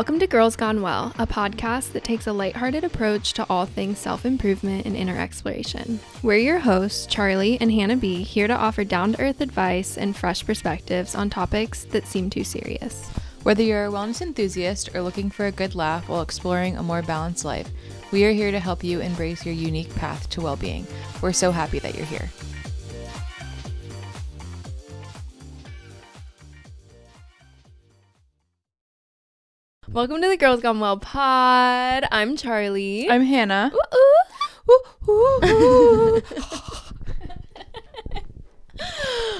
Welcome to Girls Gone Well, a podcast that takes a lighthearted approach to all things self-improvement and inner exploration. We're your hosts, Charlie and Hannah B, here to offer down-to-earth advice and fresh perspectives on topics that seem too serious. Whether you're a wellness enthusiast or looking for a good laugh while exploring a more balanced life, we are here to help you embrace your unique path to well-being. We're so happy that you're here. Welcome to the Girls Gone Well pod. I'm Charlie. I'm Hannah. Ooh, ooh. Ooh, ooh, ooh.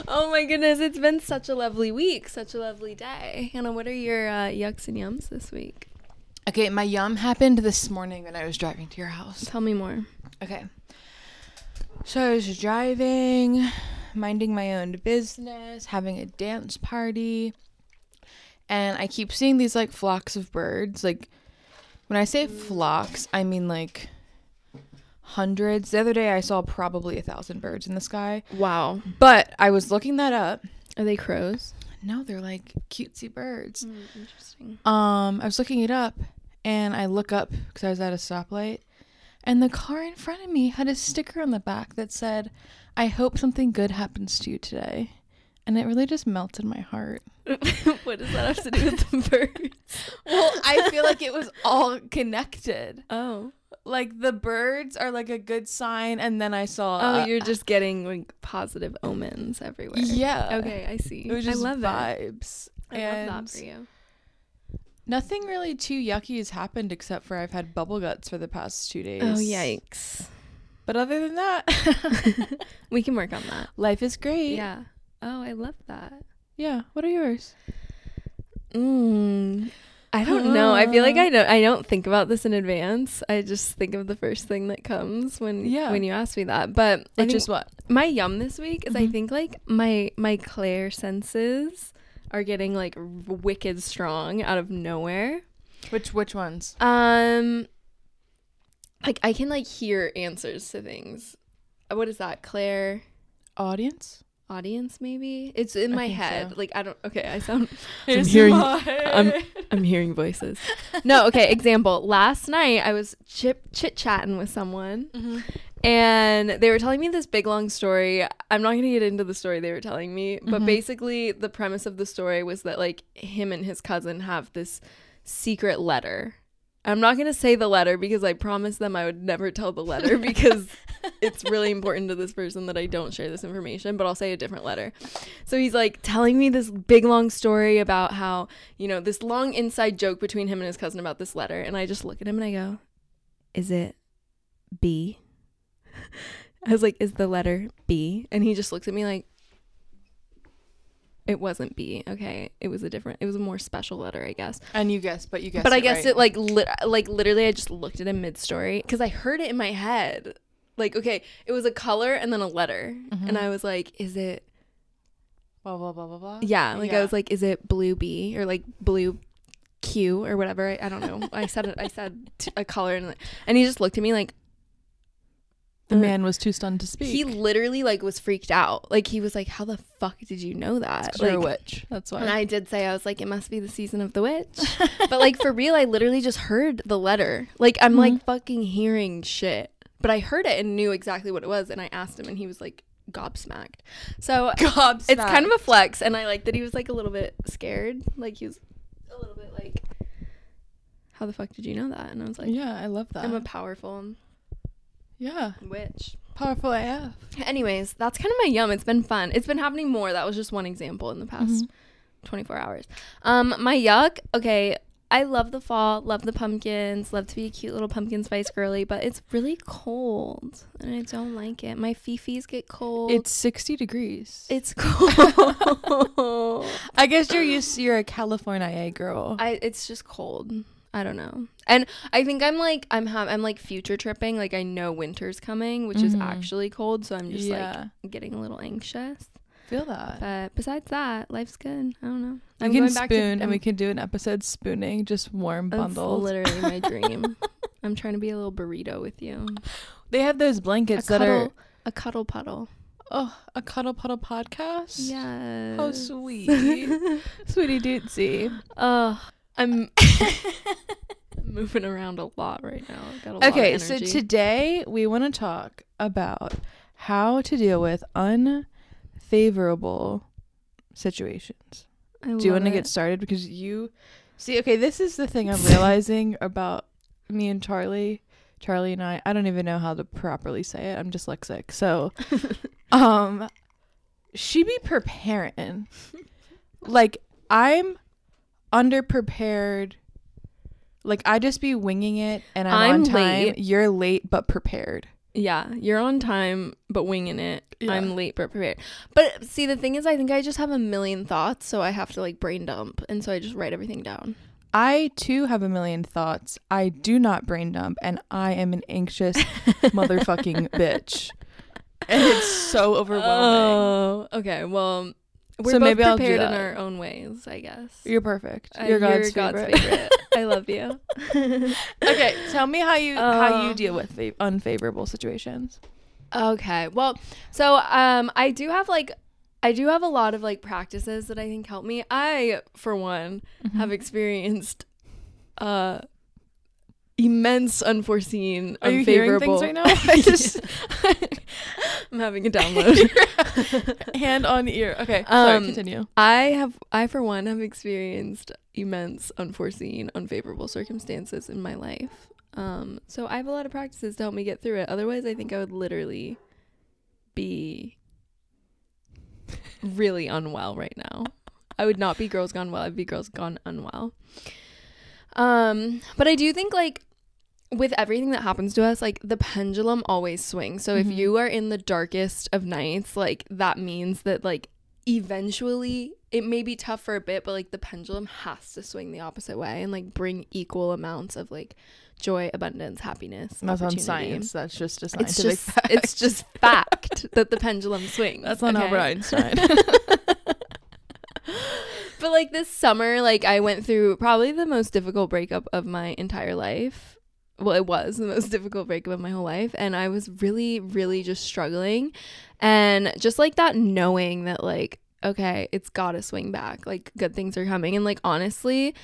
Oh my goodness, it's been such a lovely week, such a lovely day. Hannah, what are your yucks and yums this week? Okay, my yum happened this morning when I was driving to your house. Tell me more. Okay. So I was driving, minding my own business, having a dance party. And I keep seeing these, like, flocks of birds. Like, when I say flocks, I mean, like, hundreds. The other day, I saw probably 1,000 birds in the sky. Wow. But I was looking that up. Are they crows? No, they're, like, cutesy birds. Mm, interesting. I was looking it up, and I look up because I was at a stoplight. And the car in front of me had a sticker on the back that said, "I hope something good happens to you today." And it really just melted my heart. What does that have to do with the birds? Well, I feel like it was all connected. Oh. Like, the birds are, like, a good sign, and then I saw... Oh, you're just getting, like, positive omens everywhere. Yeah. Okay, I see. It was just vibes. I love that for you. Nothing really too yucky has happened, except for I've had bubble guts for the past 2 days. Oh, yikes. But other than that... We can work on that. Life is great. Yeah. Oh, I love that. Yeah. What are yours? I don't know. I feel like I don't think about this in advance. I just think of the first thing that comes when you ask me that. But which is what? My yum this week is, I think, like, my Claire senses are getting, like, wicked strong out of nowhere. Which ones? Like, I can, like, hear answers to things. What is that? Claire audience, maybe it's in my head. So. Like, I don't. Okay, I sound. I'm hearing voices. No. Okay. Example. Last night I was chit chatting with someone, and they were telling me this big long story. I'm not gonna get into the story they were telling me, but basically the premise of the story was that, like, him and his cousin have this secret letter. I'm not going to say the letter because I promised them I would never tell the letter because it's really important to this person that I don't share this information, but I'll say a different letter. So he's, like, telling me this big, long story about how, you know, this long inside joke between him and his cousin about this letter. And I just look at him and I go, "Is it B?" I was like, "Is the letter B?" And he just looks at me like, "It wasn't B, okay? It was a more special letter, I guess." And you guessed I guessed right. It, like, literally, I just looked at him mid-story because I heard it in my head. Like, okay, it was a color and then a letter. And I was like, "Is it... blah, blah, blah, blah, blah?" Yeah, like, yeah. I was like, "Is it blue B or, like, blue Q or whatever?" I don't know. I said a color and he just looked at me like... The man was too stunned to speak. He literally, like, was freaked out. Like, he was like, "How the fuck did you know that?" Like, you're a witch. That's why. And I did say, I was like, "It must be the season of the witch." But, like, for real, I literally just heard the letter. Like, I'm like fucking hearing shit. But I heard it and knew exactly what it was. And I asked him and he was like gobsmacked. So it's kind of a flex. And I like that he was like a little bit scared. Like, he was a little bit like, "How the fuck did you know that?" And I was like, "Yeah, I love that. I'm a powerful..." Yeah. Which. Powerful AF. Anyways, that's kind of my yum. It's been fun. It's been happening more. That was just one example in the past 24 hours. My yuck. Okay. I love the fall. Love the pumpkins. Love to be a cute little pumpkin spice girly. But it's really cold. And I don't like it. My fifis get cold. It's 60 degrees. It's cold. I guess you're a California girl. It's just cold. I don't know. And I think I'm like future tripping. Like, I know winter's coming, which is actually cold. So I'm just like getting a little anxious. Feel that. But besides that, life's good. I don't know. I'm going back to spoon, and we can do an episode spooning, just warm bundles. That's literally my dream. I'm trying to be a little burrito with you. They have those blankets that are a cuddle puddle. Oh, a Cuddle Puddle podcast? Yes. How sweet. Sweetie dootsy. Oh. I'm moving around a lot right now. I've got a lot of energy. So today we want to talk about how to deal with unfavorable situations. Do you want to get started? Because you see, okay, this is the thing I'm realizing about me and Charlie and I don't even know how to properly say it. I'm dyslexic. So she be preparing. Like, I'm underprepared. Like, I just be winging it, and I'm on time. Late. You're late but prepared. Yeah, you're on time but winging it. Yeah. I'm late but prepared. But see, the thing is, I think I just have a million thoughts, so I have to like brain dump, and so I just write everything down. I too have a million thoughts. I do not brain dump, and I am an anxious motherfucking bitch, and it's so overwhelming. Oh, okay. Well, we're both maybe prepared in our own ways, I guess. You're perfect. You're God's favorite. I love you. Okay, tell me how you deal with unfavorable situations. Okay, well, so I do have a lot of like practices that I think help me. I, for one, have experienced immense unforeseen unfavorable. Are you hearing things right now? I'm having a download. Hand on ear. Okay, sorry, continue. I for one have experienced immense unforeseen unfavorable circumstances in my life. So I have a lot of practices to help me get through it. Otherwise, I think I would literally be really unwell right now. I would not be Girls Gone Well. I'd be Girls Gone Unwell. But I do think, like, with everything that happens to us, like, the pendulum always swings. So if you are in the darkest of nights, like, that means that, like, eventually it may be tough for a bit, but, like, the pendulum has to swing the opposite way and, like, bring equal amounts of, like, joy, abundance, happiness. That's on science. That's just a scientific fact. It's just fact that the pendulum swings. That's on Albert Einstein. But, like, this summer, like, I went through probably the most difficult breakup of my entire life. Well, it was the most difficult breakup of my whole life, and I was really, really just struggling, and just like that knowing that, like, okay, it's gotta swing back, like, good things are coming. And, like, honestly,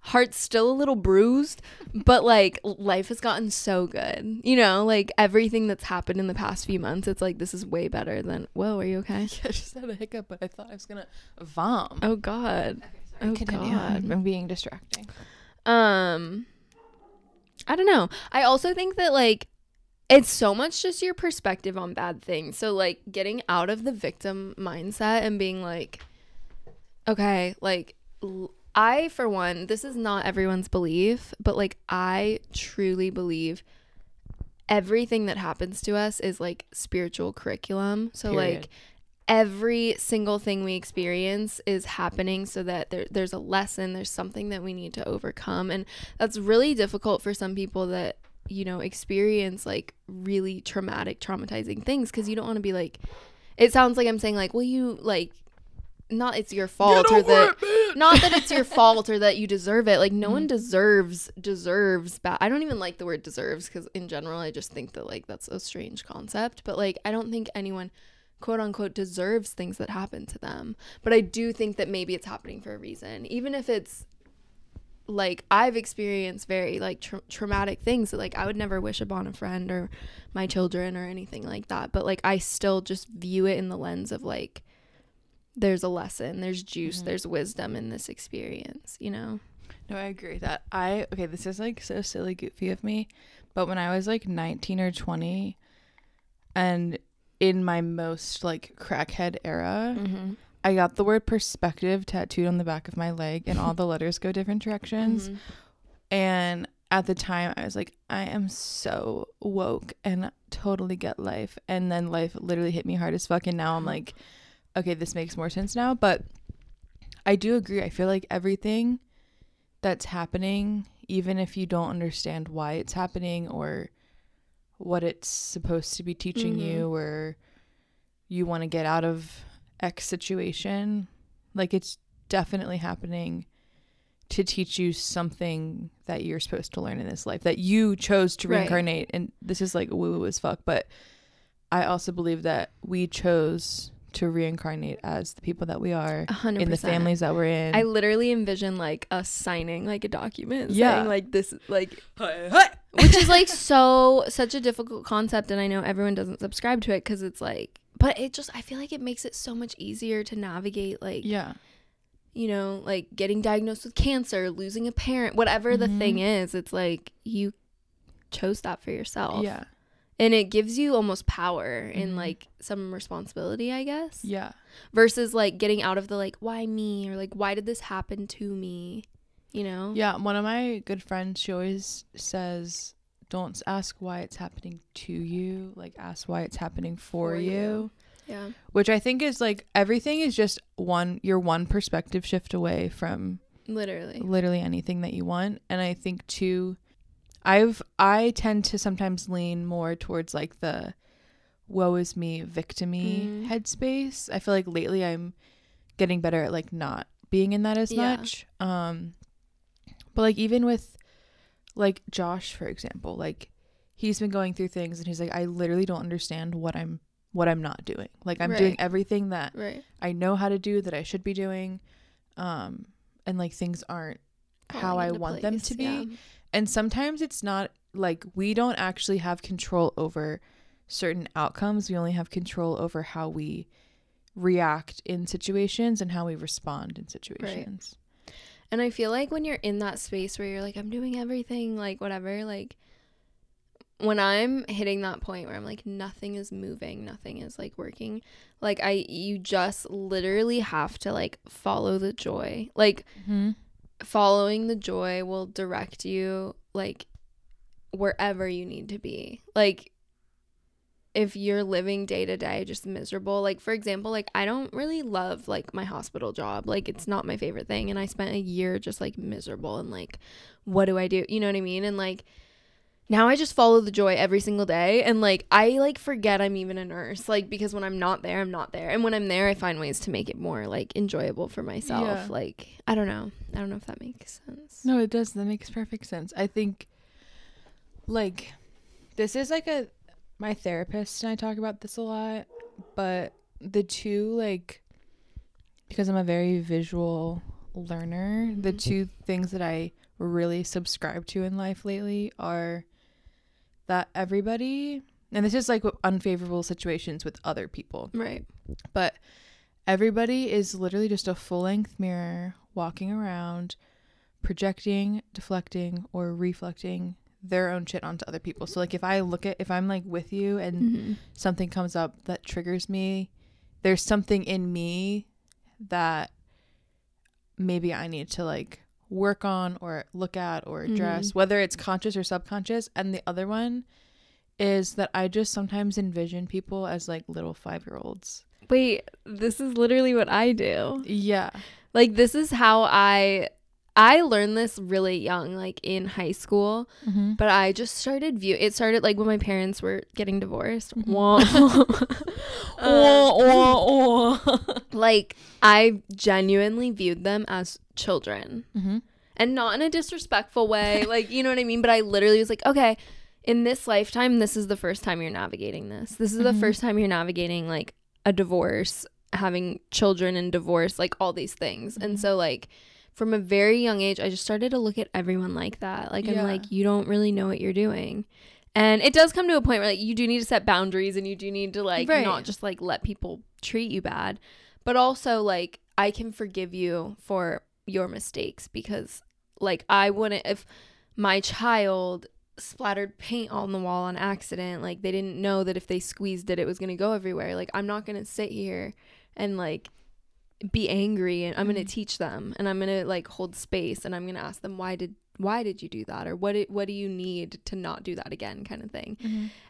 heart's still a little bruised, but, like, life has gotten so good, you know, like, everything that's happened in the past few months, it's like, this is way better than, whoa, are you okay? Yeah, I just had a hiccup, but I thought I was gonna vom. Oh god. Okay, sorry. Oh god, I'm being distracting. I don't know. I also think that, like, it's so much just your perspective on bad things. So, like, getting out of the victim mindset and being like, okay, like, I, for one, this is not everyone's belief, but, like, I truly believe everything that happens to us is, like, spiritual curriculum. So, period. Like, every single thing we experience is happening so that there's a lesson, there's something that we need to overcome. And that's really difficult for some people that, you know, experience, like, really traumatizing things, because you don't want to be like, it sounds like I'm saying, like, well, you, like, not it's your fault, or that it, not that it's your fault or that you deserve it. Like, no one deserves bad. I don't even like the word deserves, because in general I just think that, like, that's a strange concept, but, like, I don't think anyone quote unquote deserves things that happen to them. But I do think that maybe it's happening for a reason, even if it's, like, I've experienced very, like, traumatic things that, like, I would never wish upon a friend or my children or anything like that. But, like, I still just view it in the lens of, like, there's a lesson, there's juice, there's wisdom in this experience, you know? No, I agree with that. Okay, this is, like, so silly goofy of me, but when I was, like, 19 or 20 and in my most, like, crackhead era, I got the word perspective tattooed on the back of my leg, and all the letters go different directions. And at the time I was like, I am so woke and totally get life. And then life literally hit me hard as fuck. And now I'm like, okay, this makes more sense now. But I do agree. I feel like everything that's happening, even if you don't understand why it's happening or what it's supposed to be teaching you, or you want to get out of X situation, like, it's definitely happening to teach you something that you're supposed to learn in this life that you chose to reincarnate. And this is, like, woo woo as fuck, but I also believe that we chose to reincarnate as the people that we are 100%. In the families that we're in. I literally envision like us signing like a document saying like this, like which is like such a difficult concept, and I know everyone doesn't subscribe to it because it's like, but it just, I feel like it makes it so much easier to navigate, like you know, like getting diagnosed with cancer, losing a parent, whatever the thing is. It's like you chose that for yourself. Yeah. And it gives you almost power and like some responsibility, I guess. Yeah. Versus like getting out of the like, why me? Or like, why did this happen to me? You know? Yeah. One of my good friends, she always says, don't ask why it's happening to you. Like, ask why it's happening for you. Yeah. Which I think is like, everything is just your one perspective shift away from literally anything that you want. And I think too, I tend to sometimes lean more towards like the woe is me, victim-y headspace. I feel like lately I'm getting better at like not being in that as much. But like even with like Josh, for example, like he's been going through things and he's like, I literally don't understand what I'm not doing. Like I'm doing everything that I know how to do, that I should be doing. And like things aren't how I want them to be. Yeah. And sometimes it's not like, we don't actually have control over certain outcomes. We only have control over how we react in situations and how we respond in situations. Right. And I feel like when you're in that space where you're like, I'm doing everything, like whatever, like when I'm hitting that point where I'm like, nothing is moving, nothing is like working, like you just literally have to like follow the joy. Like following the joy will direct you like wherever you need to be. Like if you're living day to day just miserable, like for example, like I don't really love like my hospital job, like it's not my favorite thing, and I spent a year just like miserable and like, what do I do, you know what I mean? And like now I just follow the joy every single day, and like I like forget I'm even a nurse, like because when I'm not there, I'm not there, and when I'm there, I find ways to make it more like enjoyable for myself. Yeah. Like I don't know if that makes sense. No, it does. That makes perfect sense. I think like this is like my therapist and I talk about this a lot, but the two, like, because I'm a very visual learner, the two things that I really subscribe to in life lately are that everybody, and this is like unfavorable situations with other people, right, but everybody is literally just a full-length mirror walking around projecting, deflecting, or reflecting their own shit onto other people. So like if I'm like with you and something comes up that triggers me, there's something in me that maybe I need to like work on or look at or address, whether it's conscious or subconscious. And the other one is that I just sometimes envision people as like little 5-year-olds. Wait, this is literally what I do. Yeah. Like this is how I learned this really young, like in high school, but I just started like when my parents were getting divorced. Like I genuinely viewed them as children, and not in a disrespectful way, like, you know what I mean? But I literally was like, okay, in this lifetime, this is the first time you're navigating this is the first time you're navigating like a divorce, having children and divorce, like all these things. And so like from a very young age, I just started to look at everyone like that. Like, I'm like, you don't really know what you're doing. And it does come to a point where like you do need to set boundaries, and you do need to like not just like let people treat you bad, but also like I can forgive you for your mistakes, because like I wouldn't, if my child splattered paint on the wall on accident, like they didn't know that if they squeezed it was going to go everywhere. Like I'm not going to sit here and like be angry, and I'm going to teach them, and I'm going to like hold space, and I'm going to ask them, why did you do that, or what do you need to not do that again, kind of thing.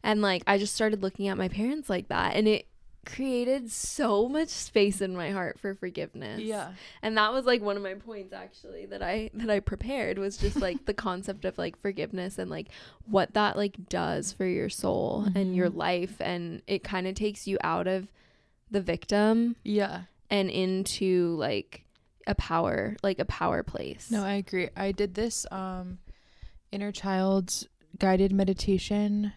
And like I just started looking at my parents like that, and it created so much space in my heart for forgiveness. Yeah. And that was like one of my points actually that I prepared, was just like the concept of like forgiveness and like what that like does for your soul and your life, and it kind of takes you out of the victim and into like a power place. No, I agree. I did this inner child's guided meditation.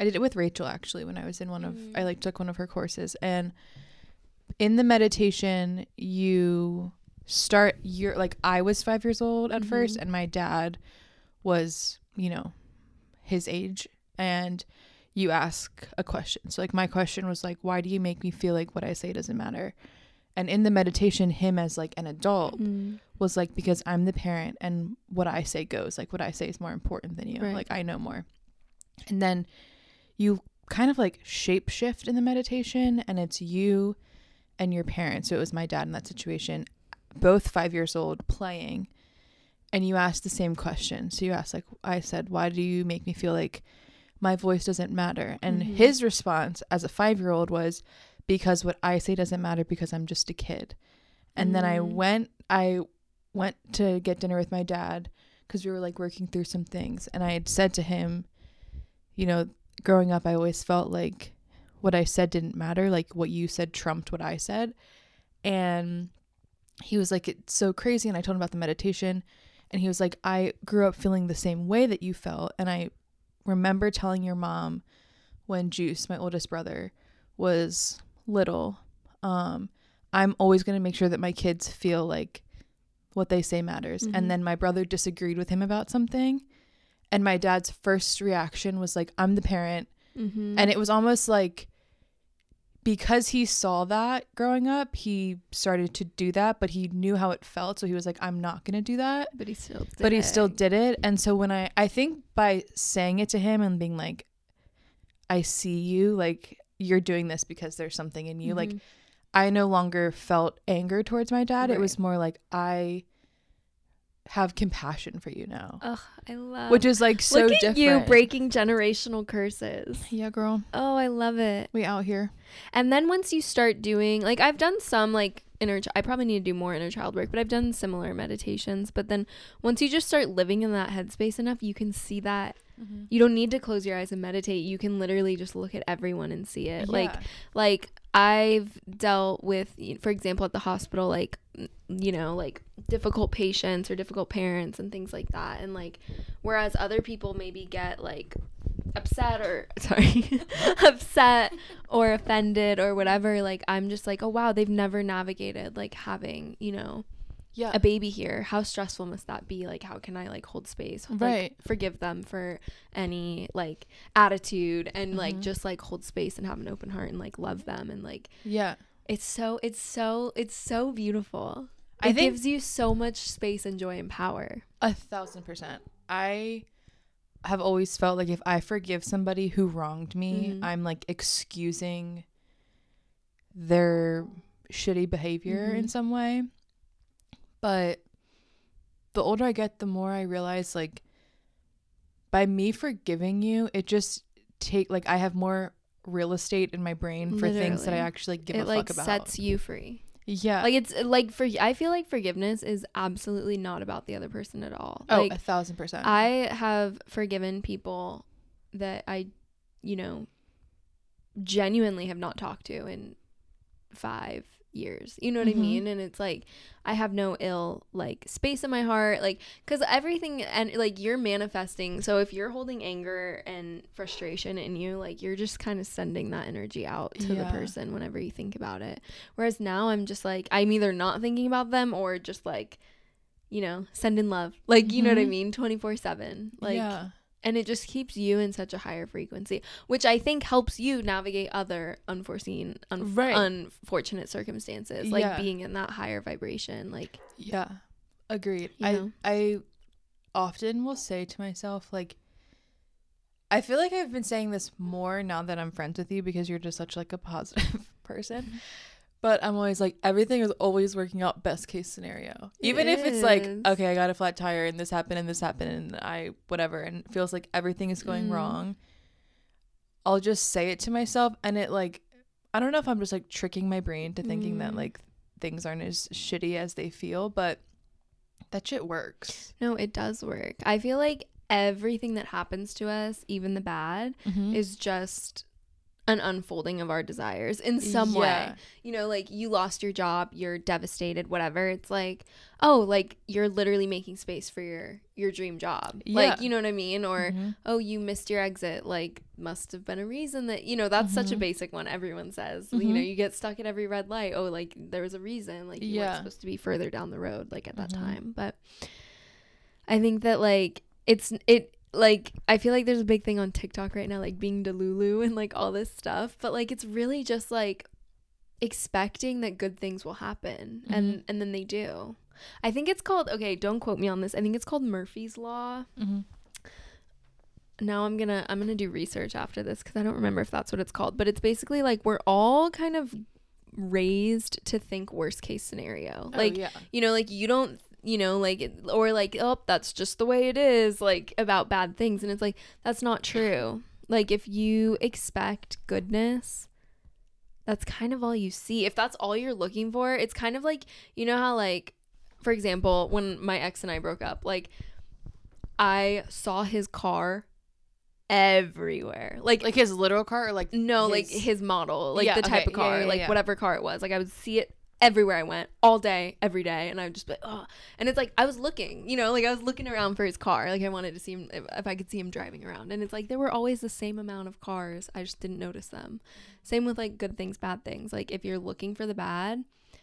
I did it with Rachel actually when I was in one of, I like took one of her courses, and in the meditation you start your, like I was 5 years old at first, and my dad was, you know, his age, and you ask a question. So like my question was like, why do you make me feel like what I say doesn't matter? And in the meditation, him as like an adult was like, because I'm the parent and what I say goes, like what I say is more important than you. Right. Like I know more. And then you kind of like shape shift in the meditation, and it's you and your parents. So it was my dad in that situation, both 5 years old, playing, and you ask the same question. So you ask, like I said, why do you make me feel like my voice doesn't matter? And his response as a 5-year-old was, because what I say doesn't matter, because I'm just a kid. And then I went to get dinner with my dad, because we were like working through some things, and I had said to him, you know, growing up I always felt like what I said didn't matter, like what you said trumped what I said. And he was like, it's so crazy. And I told him about the meditation, and he was like, I grew up feeling the same way that you felt, and I remember telling your mom when Juice, my oldest brother, was little, I'm always going to make sure that my kids feel like what they say matters. And then my brother disagreed with him about something, and my dad's first reaction was like, I'm the parent. And it was almost like, because he saw that growing up, he started to do that, but he knew how it felt, so he was like, I'm not gonna do that, but he still did it. And so when I think by saying it to him and being like, I see you, like you're doing this because there's something in you, like I no longer felt anger towards my dad. Right. It was more like, I have compassion for you now. Ugh, I love, which is like so different. Look at you breaking generational curses. Yeah, girl. Oh, I love it. We out here. And then once you start doing, like I've done some like I probably need to do more inner child work, but I've done similar meditations. But then once you just start living in that headspace enough, you can see that you don't need to close your eyes and meditate. You can literally just look at everyone and see it. Yeah. Like I've dealt with, for example, at the hospital, like, you know, like difficult patients or difficult parents and things like that. And like, whereas other people maybe get like upset or offended or whatever, like I'm just like, oh wow, they've never navigated like having, you know, a baby here. How stressful must that be? Like, how can I like hold space? Like, right. Forgive them for any like attitude, and like just like hold space and have an open heart and like love them, and like it's so beautiful. It gives you so much space and joy and power. 1,000%. I have always felt like if I forgive somebody who wronged me, I'm like excusing their shitty behavior in some way. But the older I get, the more I realize, like, by me forgiving you, it just I have more real estate in my brain for things that I actually give a fuck about. It sets you free. Yeah. Like, it's like, I feel like forgiveness is absolutely not about the other person at all. Oh, like, 1,000%. I have forgiven people that I, you know, genuinely have not talked to in 5 years, you know what I mean? And it's like, I have no ill like space in my heart, like, because everything, and like you're manifesting, so if you're holding anger and frustration in you, like you're just kind of sending that energy out to the person whenever you think about it. Whereas now I'm just like, I'm either not thinking about them or just like, you know, sending love, like you know what I mean, 24/7, like and it just keeps you in such a higher frequency, which I think helps you navigate other unfortunate circumstances, like being in that higher vibration. Like, yeah, agreed. I often will say to myself, like, I feel like I've been saying this more now that I'm friends with you, because you're just such like a positive person. But I'm always like, everything is always working out best case scenario. Even if it's like, okay, I got a flat tire and this happened and this happened and I whatever, and it feels like everything is going wrong, I'll just say it to myself. And it like, I don't know if I'm just like tricking my brain to thinking that like things aren't as shitty as they feel, but that shit works. No, it does work. I feel like everything that happens to us, even the bad, is just an unfolding of our desires in some way. You know, like, you lost your job, you're devastated, whatever. It's like, oh, like, you're literally making space for your dream job. Like, you know what I mean? Or, oh, you missed your exit. Like, must have been a reason that, you know, that's such a basic one everyone says. You know, you get stuck at every red light. Oh, like, there was a reason. Like, you weren't supposed to be further down the road, like, at that time. But I think that, like, like, I feel like there's a big thing on TikTok right now, like, being delulu and, like, all this stuff. But, like, it's really just, like, expecting that good things will happen. And then they do. I think it's called, okay, don't quote me on this. I think it's called Murphy's Law. Now I'm gonna do research after this because I don't remember if that's what it's called. But it's basically, like, we're all kind of raised to think worst case scenario. Like, you know, like, you don't, you know, like, or like, oh, that's just the way it is, like, about bad things. And it's like, that's not true. Like, if you expect goodness, that's kind of all you see. If that's all you're looking for, it's kind of like, you know how, like, for example, when my ex and I broke up, like, I saw his car everywhere, like his literal car, or like, no, his... like his model, like the type of car, like whatever car it was, like, I would see it everywhere I went, all day, every day, and I would just be like, oh. And it's like, I was looking, you know, like, I was looking around for his car, like, I wanted to see him, if I could see him driving around. And it's like, there were always the same amount of cars, I just didn't notice them. Same with, like, good things, bad things. Like, if you're looking for the bad,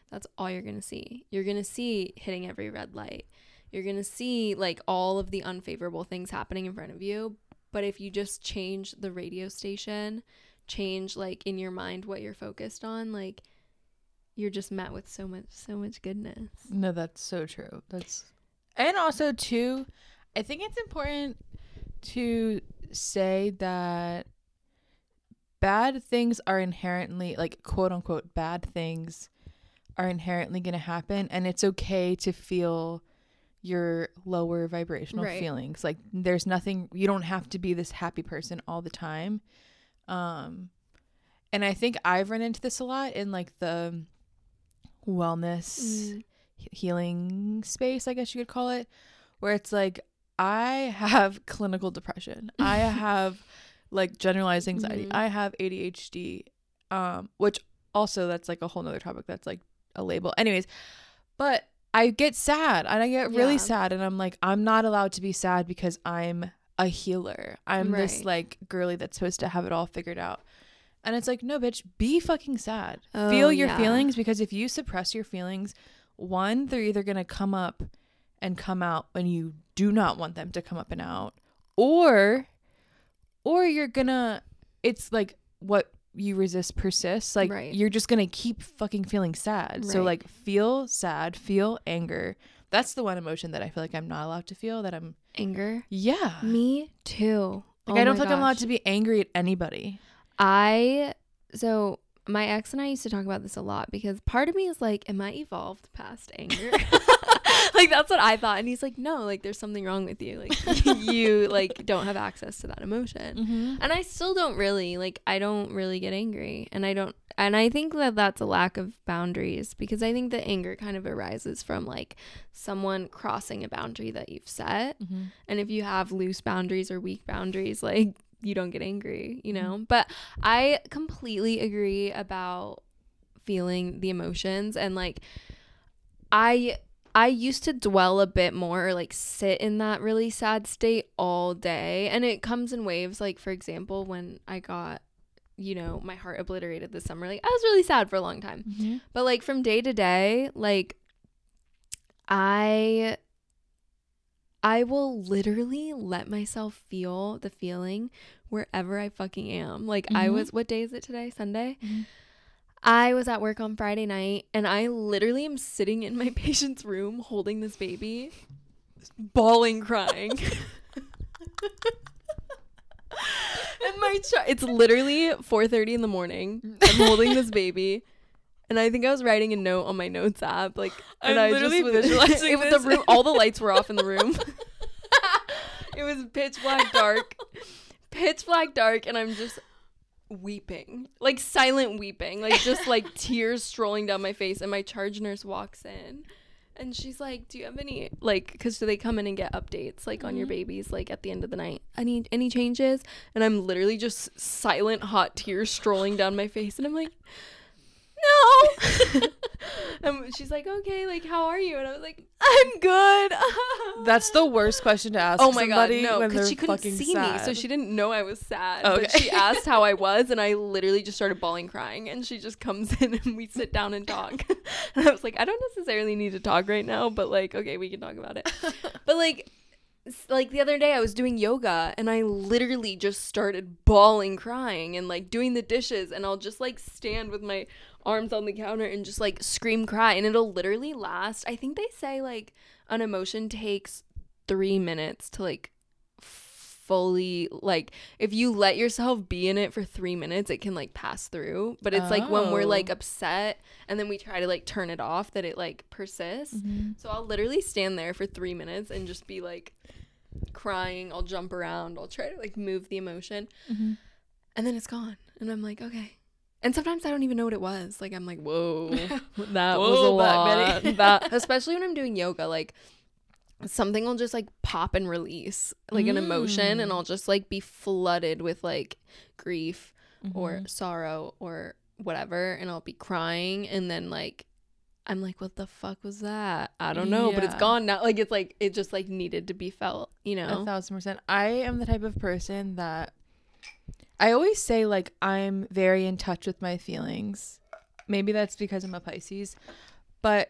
that's all you're gonna see. You're gonna see hitting every red light. You're gonna see, like, all of the unfavorable things happening in front of you. But if you just change the radio station, change, like, in your mind what you're focused on, like, you're just met with so much goodness. No, that's so true. And also, too, I think it's important to say that bad things are inherently, like, quote unquote, bad things are inherently going to happen. And it's okay to feel your lower vibrational feelings. Like, there's nothing, you don't have to be this happy person all the time. And I think I've run into this a lot in, like, the wellness healing space, I guess you could call it, where it's like, I have clinical depression, I have, like, generalized anxiety, I have ADHD, which also, that's, like, a whole nother topic, that's, like, a label anyways. But I get sad, and I get really sad, and I'm like, I'm not allowed to be sad because I'm a healer, I'm this, like, girly that's supposed to have it all figured out. And it's like, no, bitch, be fucking sad. Oh, feel your feelings, because if you suppress your feelings, one, they're either going to come up and come out when you do not want them to come up and out, or you're going to, it's like, what you resist persists. Like, you're just going to keep fucking feeling sad. So, like, feel sad, feel anger. That's the one emotion that I feel like I'm not allowed to feel, that I'm... Anger? Yeah. Me too. Like, oh, I don't feel like I'm allowed to be angry at anybody. So my ex and I used to talk about this a lot, because part of me is like, am I evolved past anger? Like, that's what I thought. And he's like, no, like, there's something wrong with you. Like, you, like, don't have access to that emotion. And I still don't really, like, I don't really get angry. And I think that that's a lack of boundaries, because I think that anger kind of arises from, like, someone crossing a boundary that you've set. And if you have loose boundaries or weak boundaries, like, you don't get angry, you know? But I completely agree about feeling the emotions. And, like, I used to dwell a bit more, or, like, sit in that really sad state all day. And it comes in waves. Like, for example, when I got, you know, my heart obliterated this summer, like, I was really sad for a long time. But, like, from day to day, like, I will literally let myself feel the feeling wherever I fucking am. Like, I was, what day is it today? Sunday? I was at work on Friday night, and I literally am sitting in my patient's room holding this baby, bawling, crying. And my it's literally 4:30 in the morning. I'm holding this baby. And I think I was writing a note on my notes app, like, and I just was visualizing it with the room. All the lights were off in the room. It was pitch black dark, and I'm just weeping, like, silent weeping, like, just, like, tears strolling down my face. And my charge nurse walks in, And she's like, do you have any, like, because they come in and get updates, like, mm-hmm. on your babies, like, at the end of the night. Any changes? And I'm literally just silent, hot tears strolling down my face. And I'm like, no. And she's like, okay, like, how are you? And I was like, I'm good. That's the worst question to ask. Oh, my God, no, because she couldn't see me, so she didn't know I was sad. Okay. But she asked how I was, and I literally just started bawling, crying. And she just comes in, and we sit down and talk. And I was like, I don't necessarily need to talk right now, but, like, okay, we can talk about it. But, like the other day I was doing yoga and I literally just started bawling, crying, and like doing the dishes, and I'll just like stand with my arms on the counter and just like scream, cry, and it'll literally last. I think they say like an emotion takes 3 minutes to like fully, like if you let yourself be in it for 3 minutes, it can like pass through. But it's like when we're like upset and then we try to like turn it off, that it like persists. Mm-hmm. So I'll literally stand there for 3 minutes and just be like crying. I'll jump around, I'll try to like move the emotion, mm-hmm. and then it's gone, and I'm like, okay. And sometimes I don't even know what it was. Like I'm like, whoa, that was a lot. That, especially when I'm doing yoga, like something will just like pop and release like an emotion, and I'll just like be flooded with like grief, mm-hmm. or sorrow or whatever, and I'll be crying, and then like I'm like, what the fuck was that? I don't know, but it's gone now. Like it's like it just like needed to be felt, you know? 1000%. I am the type of person that I always say like I'm very in touch with my feelings. Maybe that's because I'm a Pisces, but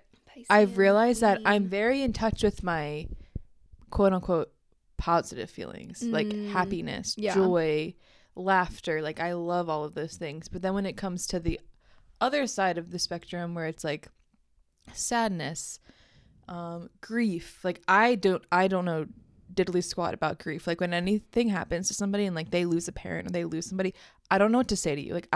I've realized that I'm very in touch with my quote unquote positive feelings, like happiness, joy, laughter. Like I love all of those things. But then when it comes to the other side of the spectrum where it's like sadness, grief, like I don't know diddly squat about grief. Like when anything happens to somebody and like they lose a parent or they lose somebody, I don't know what to say to you. Like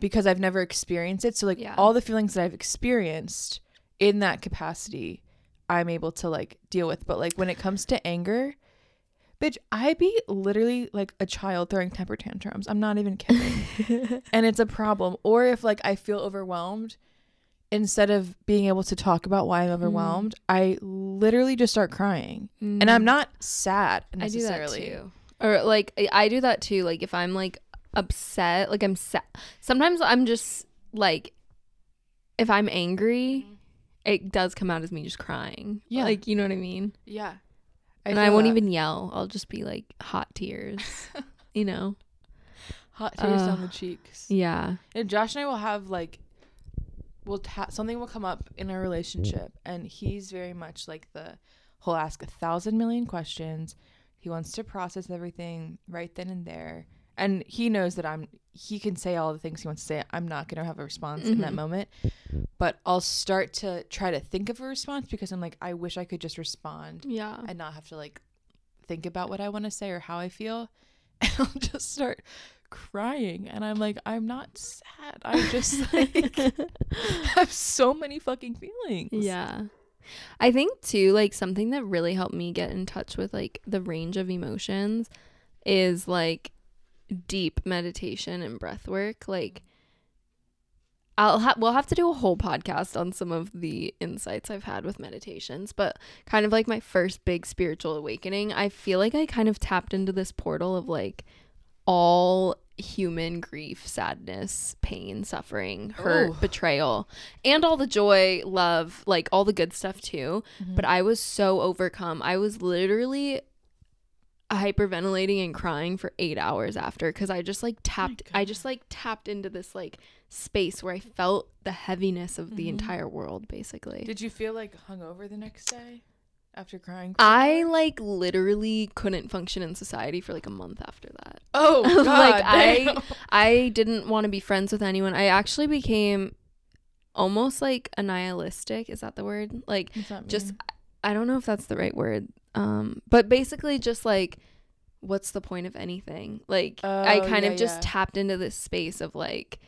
because I've never experienced it. So like all the feelings that I've experienced in that capacity, I'm able to like deal with. But like when it comes to anger, bitch, I be literally like a child throwing temper tantrums. I'm not even kidding. And it's a problem. Or if like I feel overwhelmed, instead of being able to talk about why I'm overwhelmed, I literally just start crying. And I'm not sad necessarily. I do that too. Or like I do that too. Like if I'm like upset, like I'm sad, sometimes I'm just like, if I'm angry, it does come out as me just crying, like, you know what I mean? I won't even yell, I'll just be like hot tears. You know, hot tears on the cheeks. And Josh and I will have like, something will come up in our relationship, and he's very much like he'll ask 1,000 million questions. He wants to process everything right then and there. And he knows that he can say all the things he wants to say. I'm not going to have a response in that moment. But I'll start to try to think of a response, because I'm like, I wish I could just respond. Yeah. And not have to like think about what I want to say or how I feel. And I'll just start crying. And I'm like, I'm not sad. I just like have so many fucking feelings. Yeah. I think too, like something that really helped me get in touch with like the range of emotions is like deep meditation and breath work. Like we'll have to do a whole podcast on some of the insights I've had with meditations, but kind of like my first big spiritual awakening, I feel like I kind of tapped into this portal of like all human grief, sadness, pain, suffering, hurt, betrayal, and all the joy, love, like all the good stuff too. But I was so overcome. I was literally hyperventilating and crying for 8 hours after, because I just like tapped into this like space where I felt the heaviness of the entire world, basically. Did you feel like hungover the next day after crying? I like literally couldn't function in society for like a month after that. Oh God. Like damn. I didn't want to be friends with anyone. I actually became almost like a nihilistic. Is that the word? Like just I don't know if that's the right word. But basically just like, what's the point of anything? Like I kind of just tapped into this space of like,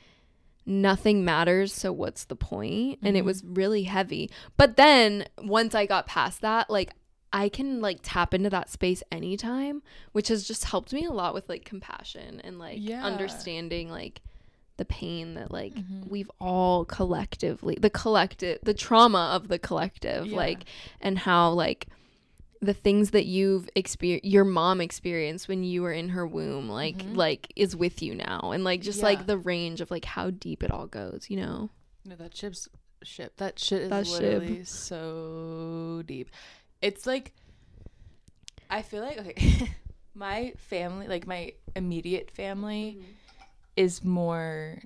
nothing matters, so what's the point? And it was really heavy. But then once I got past that, like I can like tap into that space anytime, which has just helped me a lot with like compassion and like understanding like the pain that like we've all collectively, the trauma of the collective, like, and how like the things that you've experienced, your mom experienced when you were in her womb, like, like is with you now. And like, just like the range of like how deep it all goes, you know? No, that shit is literally so deep. It's like, I feel like, okay, my family, like my immediate family is more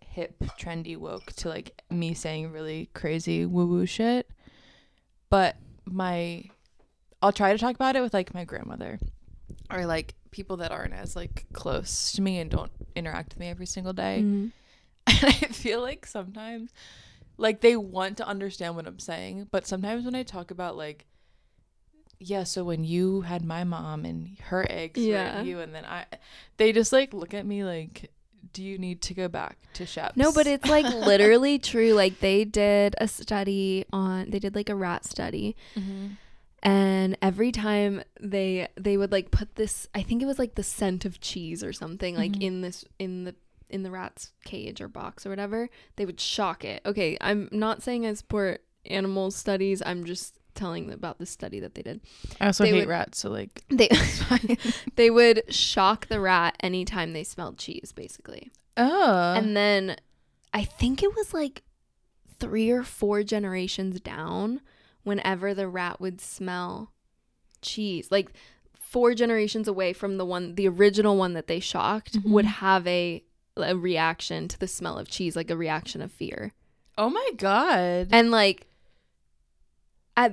hip, trendy, woke to like me saying really crazy woo-woo shit. But I'll try to talk about it with like my grandmother or like people that aren't as like close to me and don't interact with me every single day. And I feel like sometimes like they want to understand what I'm saying, but sometimes when I talk about like, yeah, so when you had my mom and her eggs were you, and then they just like look at me like, do you need to go back to Sheps? No, but it's like literally true. Like they did a study they did a rat study, and every time they would like put this, I think it was like the scent of cheese or something, like in the rat's cage or box or whatever, they would shock it. Okay, I'm not saying I support animal studies. I'm just telling about this study that they did. I also hate rats, so like they would shock the rat anytime they smelled cheese, basically. Oh. And then I think it was like 3 or 4 generations down, whenever the rat would smell cheese, like 4 generations away from the original one that they shocked, would have a reaction to the smell of cheese, like a reaction of fear. Oh my god. And like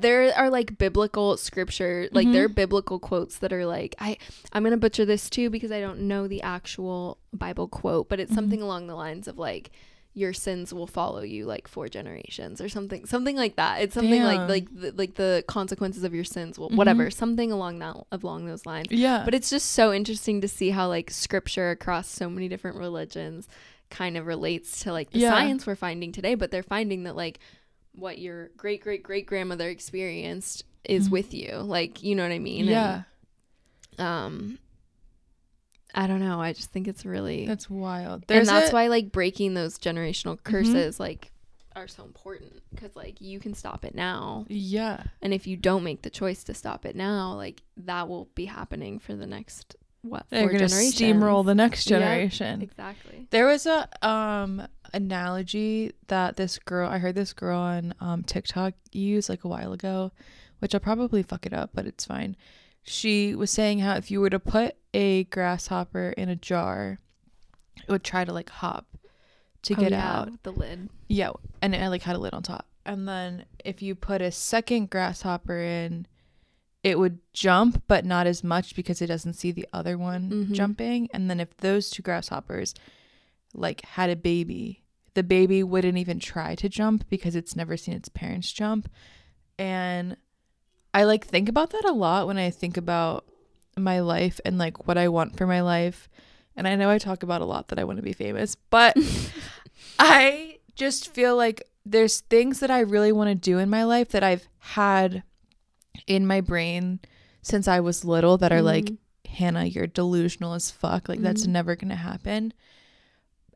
there are like biblical scripture, like there are biblical quotes that are like, I'm gonna butcher this too because I don't know the actual Bible quote, but it's something along the lines of like, your sins will follow you like 4 generations or something like that. It's something like the consequences of your sins will whatever, something along those lines. Yeah, but it's just so interesting to see how like scripture across so many different religions kind of relates to like the science we're finding today, but they're finding that like what your great great great grandmother experienced is with you, like, you know what I mean? Yeah. And, I don't know, I just think it's really, that's wild. That's why like breaking those generational curses like are so important, because like you can stop it now, and if you don't make the choice to stop it now, like that will be happening for the next four generations. Steamroll the next generation. Exactly. There was a analogy that I heard this girl on TikTok use like a while ago, which I'll probably fuck it up, but it's fine. She was saying how if you were to put a grasshopper in a jar, it would try to like hop to get out with the lid, and it like had a lid on top, and then if you put a second grasshopper in, it would jump, but not as much because it doesn't see the other one jumping. And then if those 2 grasshoppers like had a baby, the baby wouldn't even try to jump because it's never seen its parents jump. And I like think about that a lot when I think about my life and like what I want for my life. And I know I talk about a lot that I want to be famous, but I just feel like there's things that I really want to do in my life that I've had in my brain since I was little that are like, Hannah, you're delusional as fuck, like that's never gonna happen.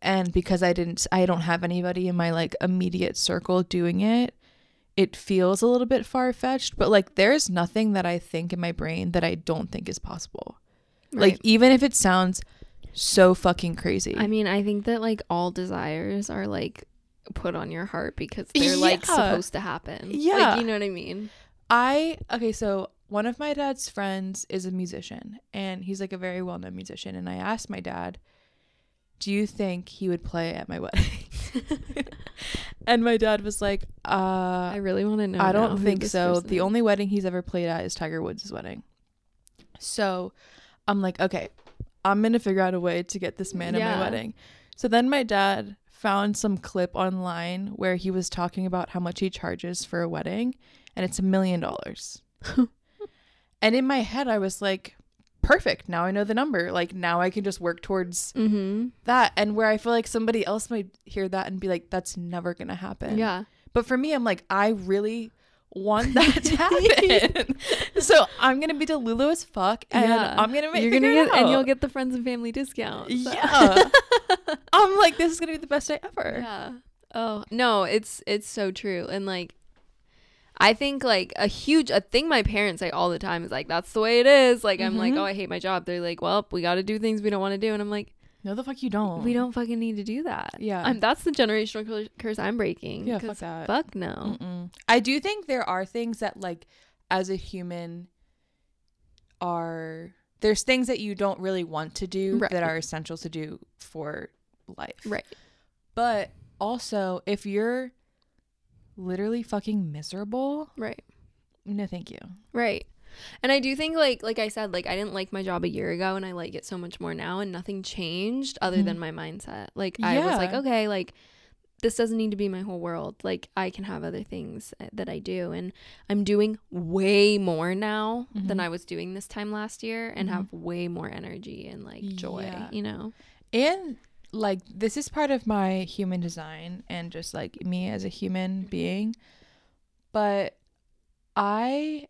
And because I don't have anybody in my like immediate circle doing it, it feels a little bit far-fetched, but like there's nothing that I think in my brain that I don't think is possible, right? Like even if it sounds so fucking crazy. I mean, I think that like all desires are like put on your heart because they're like supposed to happen, like, you know what I mean? So one of my dad's friends is a musician, and he's like a very well-known musician, and I asked my dad, do you think he would play at my wedding? And my dad was like, I really want to know. I don't think so. The only wedding he's ever played at is Tiger Woods' wedding. So I'm like, okay, I'm going to figure out a way to get this man at my wedding. So then my dad found some clip online where he was talking about how much he charges for a wedding, and it's $1 million. And in my head, I was like, perfect. Now I know the number. Like, now I can just work towards that. And where I feel like somebody else might hear that and be like, that's never going to happen. Yeah. But for me, I'm like, I really want that to happen. So I'm going to be delulu as fuck, and I'm going to make it out. And you'll get the friends and family discount. So. Yeah. I'm like, this is gonna be the best day ever. Yeah. Oh no, it's so true. And like, I think like a thing my parents say all the time is like, that's the way it is. Like, I'm like, oh, I hate my job. They're like, well, we got to do things we don't want to do. And I'm like, no, the fuck you don't. We don't fucking need to do that. Yeah. That's the generational curse I'm breaking. Yeah, fuck that. Fuck no. Mm-mm. I do think there are things that like, as a human, there's things that you don't really want to do that are essential to do for life. Right. But also, if you're literally fucking miserable, right, no thank you. Right. And I do think like I said, like, I didn't like my job a year ago and I like it so much more now, and nothing changed other than my mindset. Like, I was like, okay, like, this doesn't need to be my whole world. Like, I can have other things that I do, and I'm doing way more now than I was doing this time last year, and have way more energy and like joy, you know. And like, this is part of my human design and just like me as a human being, but I